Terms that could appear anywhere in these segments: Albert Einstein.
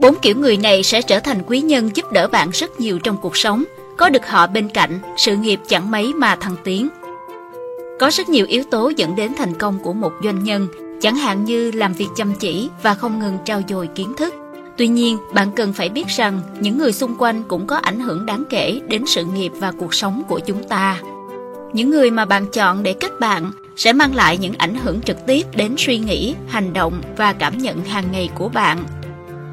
4 kiểu người này sẽ trở thành quý nhân giúp đỡ bạn rất nhiều trong cuộc sống. Có được họ bên cạnh, sự nghiệp chẳng mấy mà thăng tiến. Có rất nhiều yếu tố dẫn đến thành công của một doanh nhân, chẳng hạn như làm việc chăm chỉ và không ngừng trau dồi kiến thức. Tuy nhiên, bạn cần phải biết rằng những người xung quanh cũng có ảnh hưởng đáng kể đến sự nghiệp và cuộc sống của chúng ta. Những người mà bạn chọn để kết bạn sẽ mang lại những ảnh hưởng trực tiếp đến suy nghĩ, hành động và cảm nhận hàng ngày của bạn.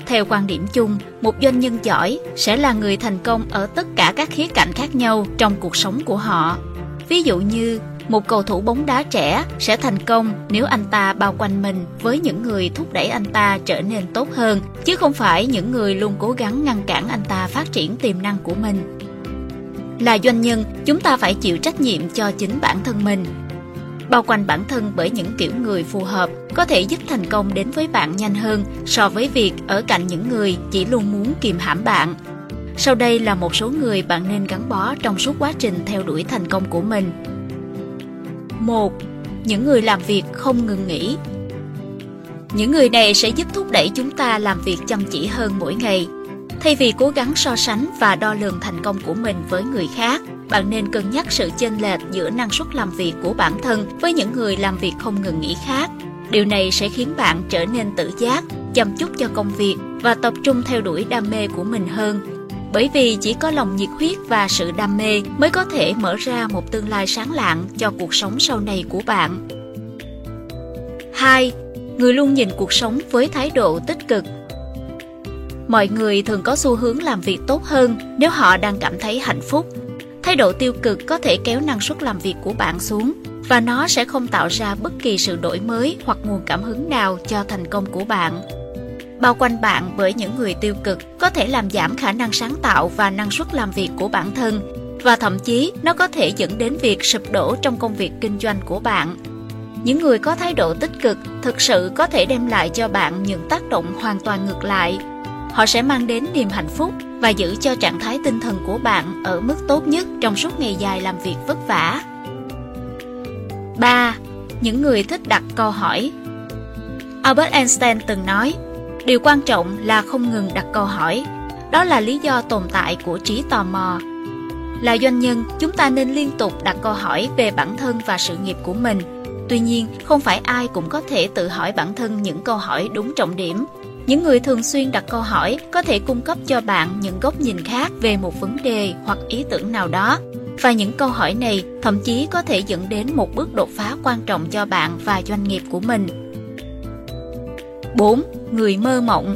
Theo quan điểm chung, một doanh nhân giỏi sẽ là người thành công ở tất cả các khía cạnh khác nhau trong cuộc sống của họ. Ví dụ như, một cầu thủ bóng đá trẻ sẽ thành công nếu anh ta bao quanh mình với những người thúc đẩy anh ta trở nên tốt hơn, chứ không phải những người luôn cố gắng ngăn cản anh ta phát triển tiềm năng của mình. Là doanh nhân, chúng ta phải chịu trách nhiệm cho chính bản thân mình. Bao quanh bản thân bởi những kiểu người phù hợp có thể giúp thành công đến với bạn nhanh hơn so với việc ở cạnh những người chỉ luôn muốn kìm hãm bạn. Sau đây là một số người bạn nên gắn bó trong suốt quá trình theo đuổi thành công của mình. 1. Những người làm việc không ngừng nghỉ. Những người này sẽ giúp thúc đẩy chúng ta làm việc chăm chỉ hơn mỗi ngày. Thay vì cố gắng so sánh và đo lường thành công của mình với người khác, bạn nên cân nhắc sự chênh lệch giữa năng suất làm việc của bản thân với những người làm việc không ngừng nghỉ khác. Điều này sẽ khiến bạn trở nên tự giác, chăm chút cho công việc và tập trung theo đuổi đam mê của mình hơn. Bởi vì chỉ có lòng nhiệt huyết và sự đam mê mới có thể mở ra một tương lai sáng lạng cho cuộc sống sau này của bạn. 2. Người luôn nhìn cuộc sống với thái độ tích cực. Mọi người thường có xu hướng làm việc tốt hơn nếu họ đang cảm thấy hạnh phúc. Thái độ tiêu cực có thể kéo năng suất làm việc của bạn xuống và nó sẽ không tạo ra bất kỳ sự đổi mới hoặc nguồn cảm hứng nào cho thành công của bạn. Bao quanh bạn bởi những người tiêu cực có thể làm giảm khả năng sáng tạo và năng suất làm việc của bản thân, và thậm chí nó có thể dẫn đến việc sụp đổ trong công việc kinh doanh của bạn. Những người có thái độ tích cực thực sự có thể đem lại cho bạn những tác động hoàn toàn ngược lại. Họ sẽ mang đến niềm hạnh phúc và giữ cho trạng thái tinh thần của bạn ở mức tốt nhất trong suốt ngày dài làm việc vất vả. 3. Những người thích đặt câu hỏi. Albert Einstein từng nói, điều quan trọng là không ngừng đặt câu hỏi. Đó là lý do tồn tại của trí tò mò. Là doanh nhân, chúng ta nên liên tục đặt câu hỏi về bản thân và sự nghiệp của mình. Tuy nhiên, không phải ai cũng có thể tự hỏi bản thân những câu hỏi đúng trọng điểm. Những người thường xuyên đặt câu hỏi có thể cung cấp cho bạn những góc nhìn khác về một vấn đề hoặc ý tưởng nào đó. Và những câu hỏi này thậm chí có thể dẫn đến một bước đột phá quan trọng cho bạn và doanh nghiệp của mình. 4. Người mơ mộng.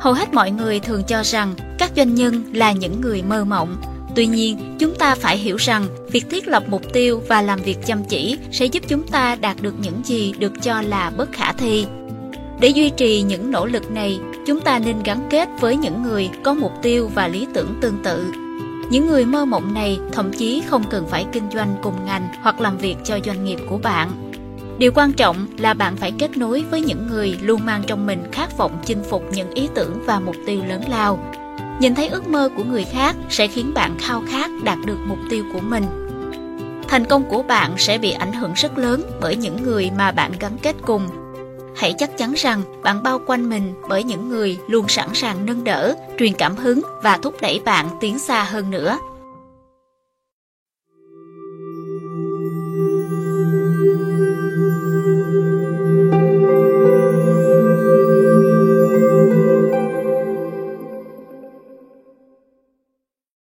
Hầu hết mọi người thường cho rằng các doanh nhân là những người mơ mộng. Tuy nhiên, chúng ta phải hiểu rằng việc thiết lập mục tiêu và làm việc chăm chỉ sẽ giúp chúng ta đạt được những gì được cho là bất khả thi. Để duy trì những nỗ lực này, chúng ta nên gắn kết với những người có mục tiêu và lý tưởng tương tự. Những người mơ mộng này thậm chí không cần phải kinh doanh cùng ngành hoặc làm việc cho doanh nghiệp của bạn. Điều quan trọng là bạn phải kết nối với những người luôn mang trong mình khát vọng chinh phục những ý tưởng và mục tiêu lớn lao. Nhìn thấy ước mơ của người khác sẽ khiến bạn khao khát đạt được mục tiêu của mình. Thành công của bạn sẽ bị ảnh hưởng rất lớn bởi những người mà bạn gắn kết cùng. Hãy chắc chắn rằng bạn bao quanh mình bởi những người luôn sẵn sàng nâng đỡ, truyền cảm hứng và thúc đẩy bạn tiến xa hơn nữa.